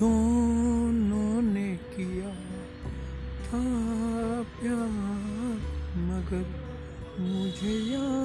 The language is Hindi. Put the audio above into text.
दोनों ने किया था प्यार मगर मुझे याद